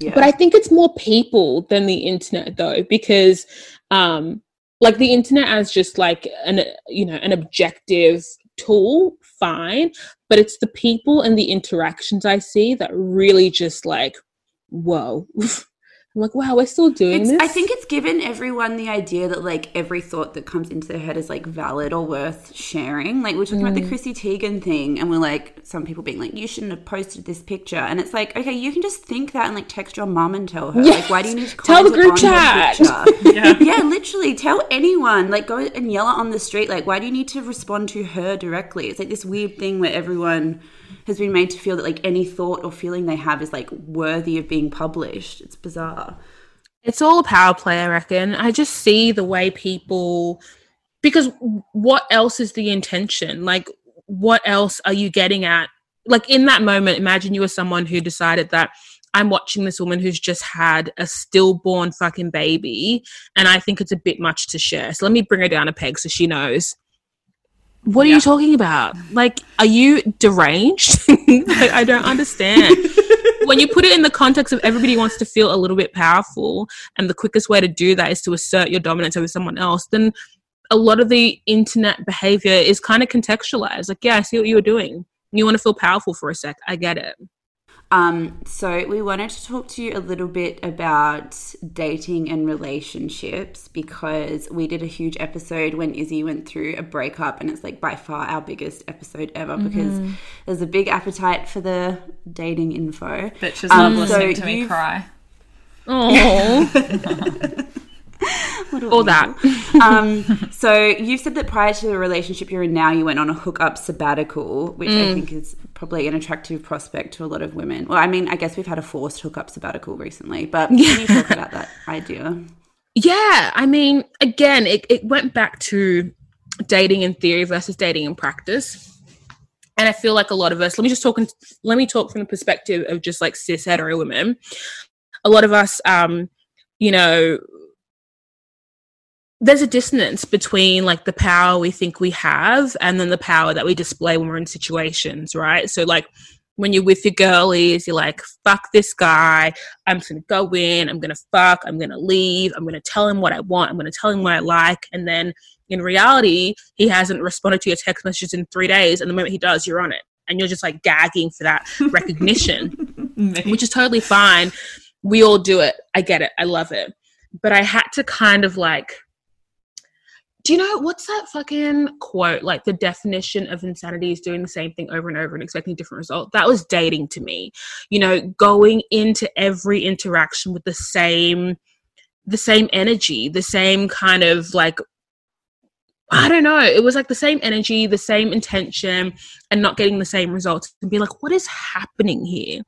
Yeah. But I think it's more people than the internet though, because, um, like the internet as just like an you know an objective tool, fine, but it's the people and the interactions I see that really just like, whoa. I'm like, wow, we're still doing it's, this. I think it's given everyone the idea that like every thought that comes into their head is like valid or worth sharing. Like, we're talking mm. about the Chrissy Teigen thing, and we're like, some people being like, you shouldn't have posted this picture, and it's like, okay, you can just think that and like text your mum and tell her. Yes. Like, why do you need to tell the group chat? yeah. yeah, literally tell anyone. Like, go and yell it on the street. Like, why do you need to respond to her directly? It's like this weird thing where everyone has been made to feel that like any thought or feeling they have is like worthy of being published. It's bizarre. It's all a power play, I reckon. I just see the way people, because what else is the intention? Like, what else are you getting at? Like, in that moment, imagine you were someone who decided that I'm watching this woman who's just had a stillborn fucking baby, and I think it's a bit much to share. So let me bring her down a peg so she knows. What are yeah. you talking about? Like, are you deranged? Like, I don't understand. When you put it in the context of everybody wants to feel a little bit powerful, and the quickest way to do that is to assert your dominance over someone else, then a lot of the internet behavior is kind of contextualized. Like, yeah, I see what you were doing. You want to feel powerful for a sec. I get it. Um, so we wanted to talk to you a little bit about dating and relationships, because we did a huge episode when Izzy went through a breakup, and it's like by far our biggest episode ever, mm-hmm. because there's a big appetite for the dating info. Bitches um, love listening so to me cry. Oh. All that. um, so you said that prior to the relationship you're in now, you went on a hookup sabbatical, which mm. I think is probably an attractive prospect to a lot of women. Well, I mean, I guess we've had a forced hookup sabbatical recently, but yeah. Can you talk about that idea? Yeah. I mean, again, it, it went back to dating in theory versus dating in practice. And I feel like a lot of us, let me just talk, and, let me talk from the perspective of just like cis hetero women. A lot of us, um, you know, there's a dissonance between like the power we think we have and then the power that we display when we're in situations, right? So like when you're with your girlies, you're like, fuck this guy. I'm just going to go in. I'm going to fuck. I'm going to leave. I'm going to tell him what I want. I'm going to tell him what I like. And then in reality, he hasn't responded to your text messages in three days. And the moment he does, you're on it. And you're just like gagging for that recognition, which is totally fine. We all do it. I get it. I love it. But I had to kind of like, do you know what's that fucking quote? Like, the definition of insanity is doing the same thing over and over and expecting a different result. That was dating to me. You know, going into every interaction with the same the same energy, the same kind of like, I don't know. It was like the same energy, the same intention, and not getting the same results, and be like, what is happening here?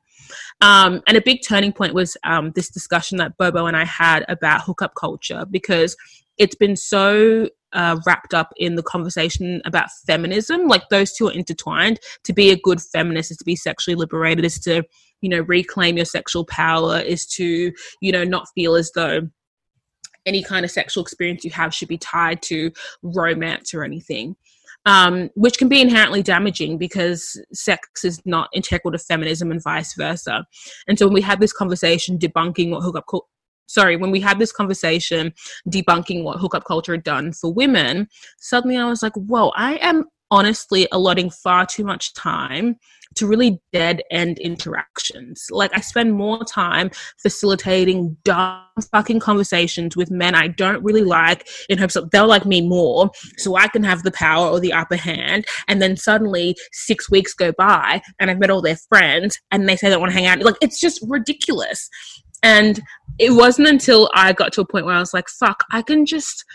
Um, and a big turning point was um, this discussion that Bobo and I had about hookup culture, because it's been so uh, wrapped up in the conversation about feminism. Like, those two are intertwined. To be a good feminist is to be sexually liberated, is to, you know, reclaim your sexual power, is to, you know, not feel as though any kind of sexual experience you have should be tied to romance or anything, um, which can be inherently damaging because sex is not integral to feminism and vice versa. And so when we had this conversation debunking what hookup, co- sorry, when we had this conversation debunking what hookup culture had done for women, suddenly I was like, whoa, I am honestly allotting far too much time to really dead-end interactions. Like, I spend more time facilitating dumb fucking conversations with men I don't really like in hopes that they'll like me more so I can have the power or the upper hand. And then suddenly six weeks go by and I've met all their friends and they say they don't want to hang out. Like, it's just ridiculous. And it wasn't until I got to a point where I was like, fuck, I can just...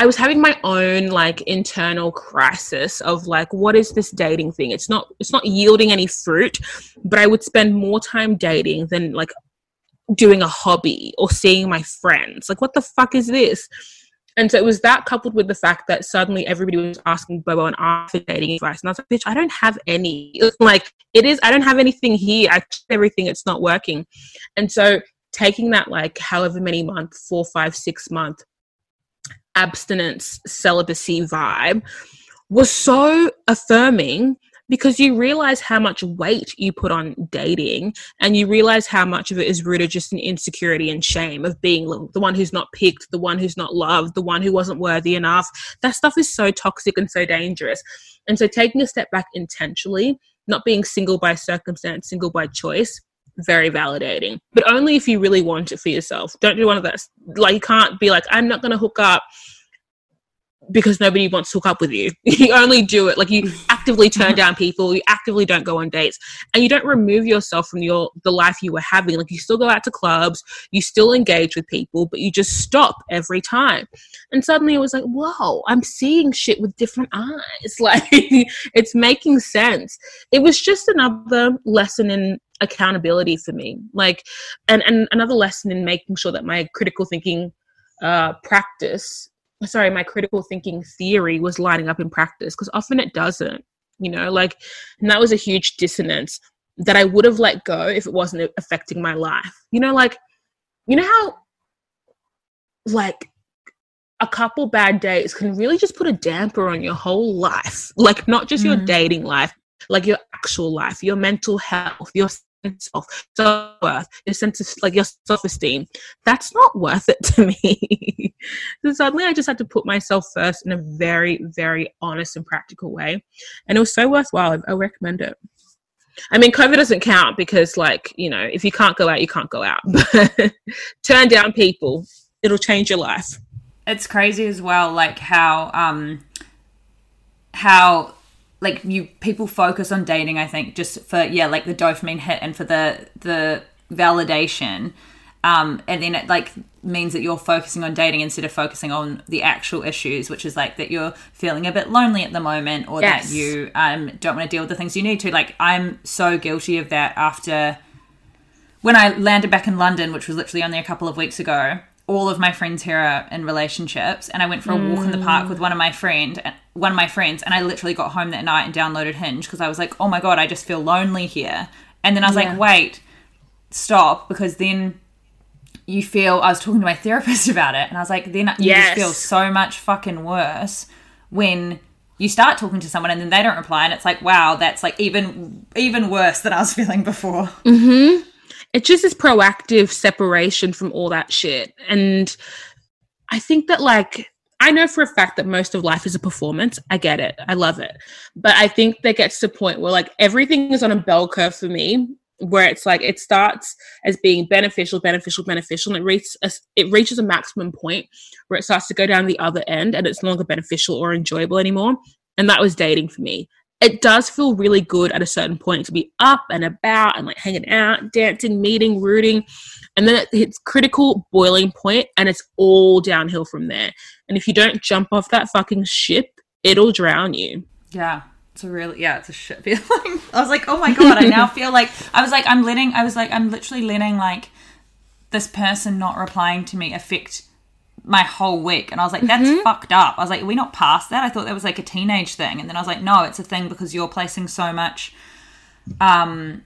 I was having my own like internal crisis of like, what is this dating thing? It's not, it's not yielding any fruit, but I would spend more time dating than like doing a hobby or seeing my friends. Like, what the fuck is this? And so it was that, coupled with the fact that suddenly everybody was asking Bobo and I for dating advice. And I was like, bitch, I don't have any. It was like, it is, I don't have anything here. I checked everything. It's not working. And so taking that, like, however many months, four, five, six months, abstinence, celibacy vibe was so affirming, because you realize how much weight you put on dating, and you realize how much of it is rooted just in insecurity and shame of being the one who's not picked, the one who's not loved, the one who wasn't worthy enough. That stuff is so toxic and so dangerous. And so taking a step back intentionally, not being single by circumstance, single by choice, very validating, but only if you really want it for yourself. Don't do one of those. Like, you can't be like, I'm not going to hook up because nobody wants to hook up with you. You only do it. Like, you actively turn down people, you actively don't go on dates, and you don't remove yourself from your, the life you were having. Like, you still go out to clubs, you still engage with people, but you just stop every time. And suddenly it was like, whoa, I'm seeing shit with different eyes. Like, it's making sense. It was just another lesson in accountability for me, like, and, and another lesson in making sure that my critical thinking uh practice sorry my critical thinking theory was lining up in practice, because often it doesn't, you know. Like, and that was a huge dissonance that I would have let go if it wasn't affecting my life, you know. Like, you know how like a couple bad days can really just put a damper on your whole life, like not just mm. your dating life, like your actual life, your mental health, your sense of self-worth, your sense of like your self-esteem. That's not worth it to me. So suddenly I just had to put myself first in a very, very honest and practical way, and it was so worthwhile. I recommend it. I mean, COVID doesn't count because, like, you know, if you can't go out, you can't go out. But turn down people, it'll change your life. It's crazy as well, like how um how like you people focus on dating, I think, just for, yeah, like the dopamine hit and for the the validation, um and then it like means that you're focusing on dating instead of focusing on the actual issues, which is like that you're feeling a bit lonely at the moment, or yes. that you um don't want to deal with the things you need to. Like, I'm so guilty of that. After when I landed back in London, which was literally only a couple of weeks ago, all of my friends here are in relationships, and I went for a mm. walk in the park with one of my friend and one of my friends, and I literally got home that night and downloaded Hinge because I was like, oh my God, I just feel lonely here. And then I was yeah. like, wait, stop, because then you feel, I was talking to my therapist about it, and I was like, then you yes. just feel so much fucking worse when you start talking to someone and then they don't reply, and it's like, wow, that's like even even worse than I was feeling before. Mm-hmm. It's just this proactive separation from all that shit. And I think that, like, I know for a fact that most of life is a performance. I get it. I love it. But I think that gets to a point where, like, everything is on a bell curve for me, where it's like it starts as being beneficial, beneficial, beneficial, and it reaches a, it reaches a maximum point where it starts to go down the other end and it's no longer beneficial or enjoyable anymore. And that was dating for me. it does feel really good at a certain point to be up and about and like hanging out, dancing, meeting, rooting. And then it hits critical boiling point and it's all downhill from there. And if you don't jump off that fucking ship, it'll drown you. Yeah. It's a really, yeah, it's a shit feeling. I was like, oh my God, I now feel like, I was like, I'm letting, I was like, I'm literally letting like this person not replying to me affect my whole week. And I was like, that's mm-hmm. fucked up. I was like, are we not past that? I thought that was like a teenage thing. And then I was like, no, it's a thing because you're placing so much, um,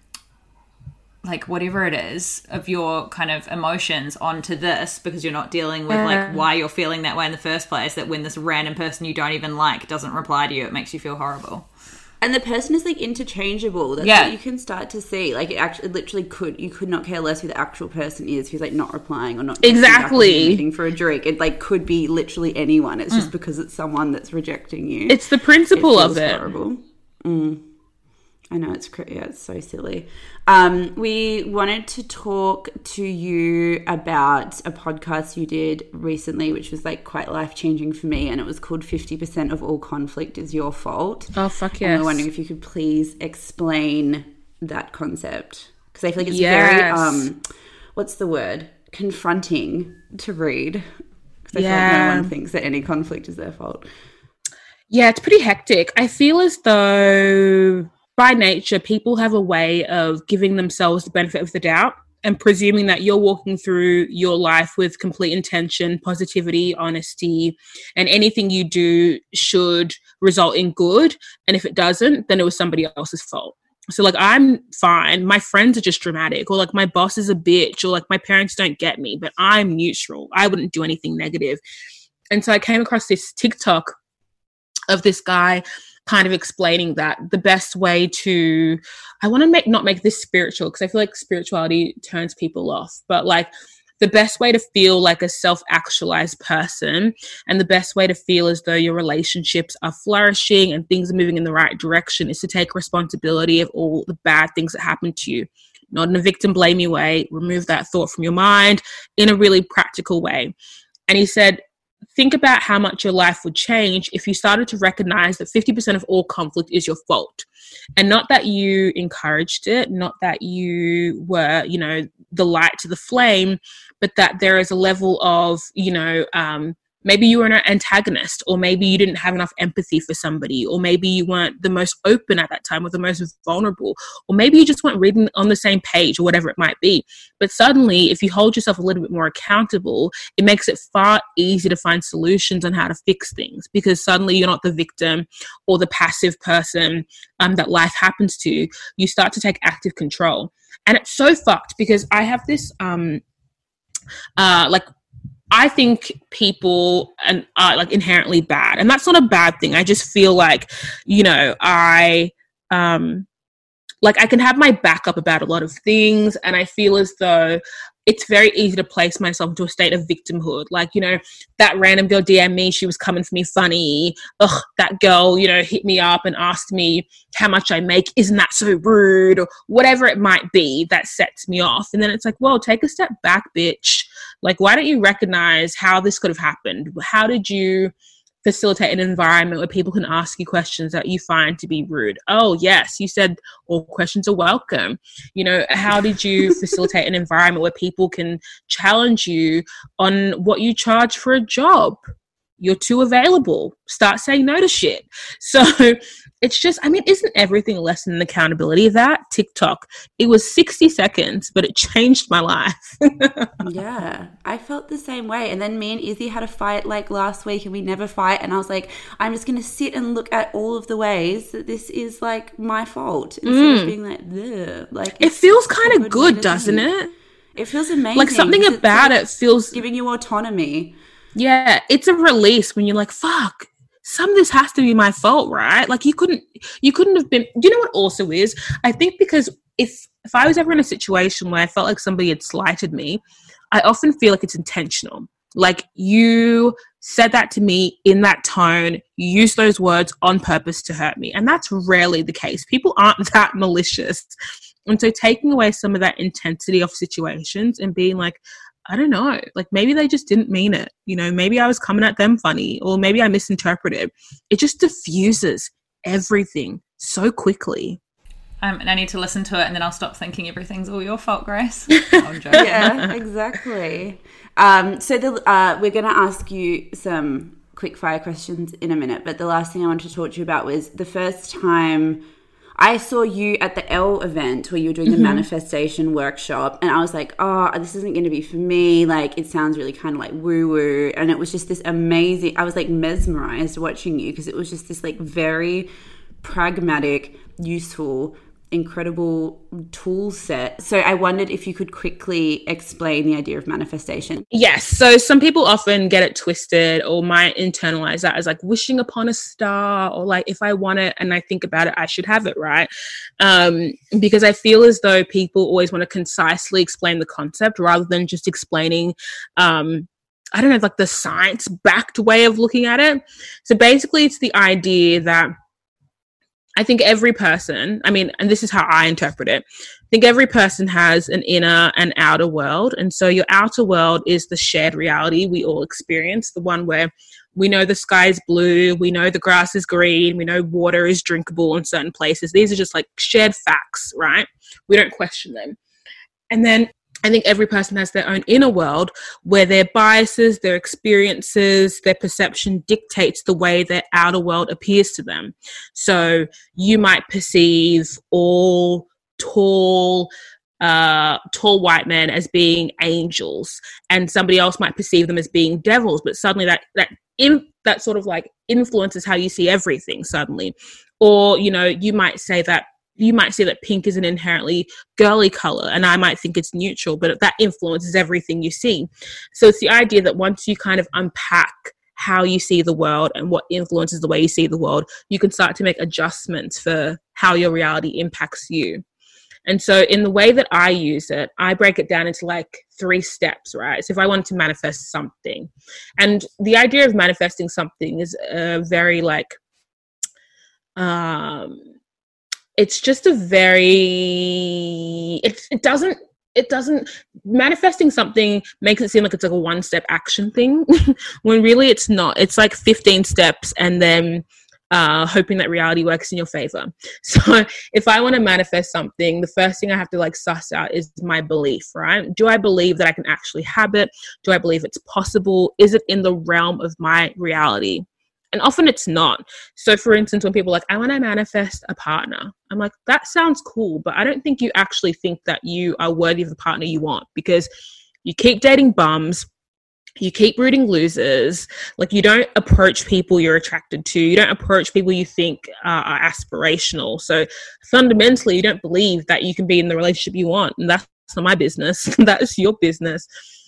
like whatever it is of your kind of emotions onto this because you're not dealing with like why you're feeling that way in the first place, that when this random person you don't even like doesn't reply to you, it makes you feel horrible. And the person is like interchangeable. That's yeah. what you can start to see. Like it actually, it literally could, you could not care less who the actual person is who's like not replying or not exactly meeting for a drink. It like could be literally anyone. It's mm. just because it's someone that's rejecting you. It's the principle it of it. Horrible. Mm. I know it's yeah, it's so silly. Um, we wanted to talk to you about a podcast you did recently, which was like quite life changing for me, and it was called fifty percent of all conflict is your fault. Oh fuck yes! And we're wondering if you could please explain that concept because I feel like it's yes. very um, what's the word? Confronting to read because I yeah. feel like no one thinks that any conflict is their fault. Yeah, it's pretty hectic. I feel as though, by nature, people have a way of giving themselves the benefit of the doubt and presuming that you're walking through your life with complete intention, positivity, honesty, and anything you do should result in good. And if it doesn't, then it was somebody else's fault. So, like, I'm fine. My friends are just dramatic, or like my boss is a bitch, or like my parents don't get me, but I'm neutral. I wouldn't do anything negative. And so I came across this TikTok of this guy kind of explaining that the best way to, I want to make not make this spiritual because I feel like spirituality turns people off, but like the best way to feel like a self-actualized person and the best way to feel as though your relationships are flourishing and things are moving in the right direction is to take responsibility of all the bad things that happened to you. Not in a victim blamey way, remove that thought from your mind in a really practical way. And he said, think about how much your life would change if you started to recognize that fifty percent of all conflict is your fault. And not that you encouraged it, not that you were, you know, the light to the flame, but that there is a level of, you know, um, maybe you were an antagonist, or maybe you didn't have enough empathy for somebody, or maybe you weren't the most open at that time or the most vulnerable, or maybe you just weren't reading on the same page or whatever it might be. But suddenly, if you hold yourself a little bit more accountable, it makes it far easier to find solutions on how to fix things because suddenly you're not the victim or the passive person um, that life happens to. You start to take active control. And it's so fucked because I have this, um, uh, like, I think people and are like inherently bad, and that's not a bad thing. I just feel like, you know, I, um, like I can have my back up about a lot of things, and I feel as though it's very easy to place myself into a state of victimhood. Like, you know, that random girl D M'd me, she was coming for me funny. Ugh, that girl, you know, hit me up and asked me how much I make. Isn't that so rude? Or whatever it might be that sets me off. And then it's like, well, take a step back, bitch. Like, why don't you recognize how this could have happened? How did you facilitate an environment where people can ask you questions that you find to be rude? Oh, yes, you said all questions are welcome. You know, how did you facilitate an environment where people can challenge you on what you charge for a job? You're too available. Start saying no to shit. So it's just, I mean, isn't everything a lesson in accountability? That TikTok, it was sixty seconds, but it changed my life. Yeah, I felt the same way. And then me and Izzy had a fight like last week, and we never fight. And I was like, I'm just going to sit and look at all of the ways that this is like my fault instead mm. of being like, ugh. Like it feels kind of good, good doesn't it? It feels amazing. Like something about like it feels giving you autonomy. Yeah, it's a release when you're like, fuck, some of this has to be my fault, right? Like you couldn't you couldn't have been. Do you know what also is? I think because if if I was ever in a situation where I felt like somebody had slighted me, I often feel like it's intentional. Like you said that to me in that tone, you used those words on purpose to hurt me. And that's rarely the case. People aren't that malicious. And so taking away some of that intensity of situations and being like, I don't know, like maybe they just didn't mean it. You know, maybe I was coming at them funny, or maybe I misinterpreted. It just diffuses everything so quickly. Um, and I need to listen to it and then I'll stop thinking everything's all your fault, Grace. Oh, I'm joking. Yeah, exactly. Um, so the, uh, we're going to ask you some quick fire questions in a minute, but the last thing I wanted to talk to you about was the first time I saw you at the L event where you were doing the mm-hmm. manifestation workshop, and I was like, oh, this isn't going to be for me. Like, it sounds really kind of like woo-woo. And it was just this amazing – I was like mesmerized watching you because it was just this like very pragmatic, useful – incredible tool set. So I wondered if you could quickly explain the idea of manifestation. Yes. So some people often get it twisted or might internalize that as like wishing upon a star, or like if I want it and I think about it, I should have it, right? Um, because I feel as though people always want to concisely explain the concept rather than just explaining um I don't know, like the science-backed way of looking at it. So basically it's the idea that I think every person, I mean, and this is how I interpret it, I think every person has an inner and outer world. And so your outer world is the shared reality we all experience, the one where we know the sky is blue, we know the grass is green, we know water is drinkable in certain places. These are just like shared facts, right? We don't question them. And then I think every person has their own inner world where their biases, their experiences, their perception dictates the way their outer world appears to them. So you might perceive all tall, uh, tall white men as being angels, and somebody else might perceive them as being devils, but suddenly that, that, in, that sort of like influences how you see everything suddenly. Or, you know, you might say that, you might say that pink is an inherently girly color and I might think it's neutral, but that influences everything you see. So it's the idea that once you kind of unpack how you see the world and what influences the way you see the world, you can start to make adjustments for how your reality impacts you. And so in the way that I use it, I break it down into like three steps, right? So if I wanted to manifest something, and the idea of manifesting something is a very like, um, it's just a very, it, it doesn't, it doesn't, manifesting something makes it seem like it's like a one step action thing when really it's not. It's like fifteen steps and then uh, hoping that reality works in your favor. So if I want to manifest something, the first thing I have to like suss out is my belief, right? Do I believe that I can actually have it? Do I believe it's possible? Is it in the realm of my reality? And often it's not. So for instance, when people are like, I want to manifest a partner, I'm like, that sounds cool, but I don't think you actually think that you are worthy of the partner you want, because you keep dating bums, you keep rooting losers, like you don't approach people you're attracted to, you don't approach people you think uh, are aspirational. So fundamentally, you don't believe that you can be in the relationship you want. And that's not my business. That's your business.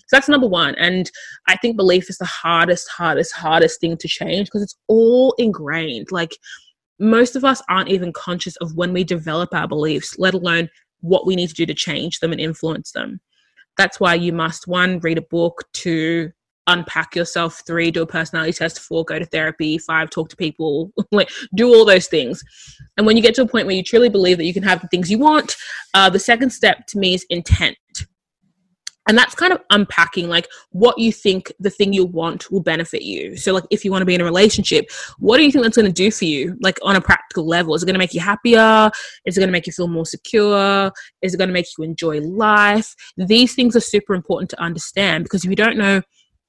So that's number one. And I think belief is the hardest, hardest, hardest thing to change because it's all ingrained. Like most of us aren't even conscious of when we develop our beliefs, let alone what we need to do to change them and influence them. That's why you must, one, read a book, two, unpack yourself, three, do a personality test, four, go to therapy, five, talk to people, like do all those things. And when you get to a point where you truly believe that you can have the things you want, uh, the second step to me is intent. And that's kind of unpacking like what you think the thing you want will benefit you. So like if you want to be in a relationship, what do you think that's going to do for you? Like on a practical level, is it going to make you happier? Is it going to make you feel more secure? Is it going to make you enjoy life? These things are super important to understand, because if you don't know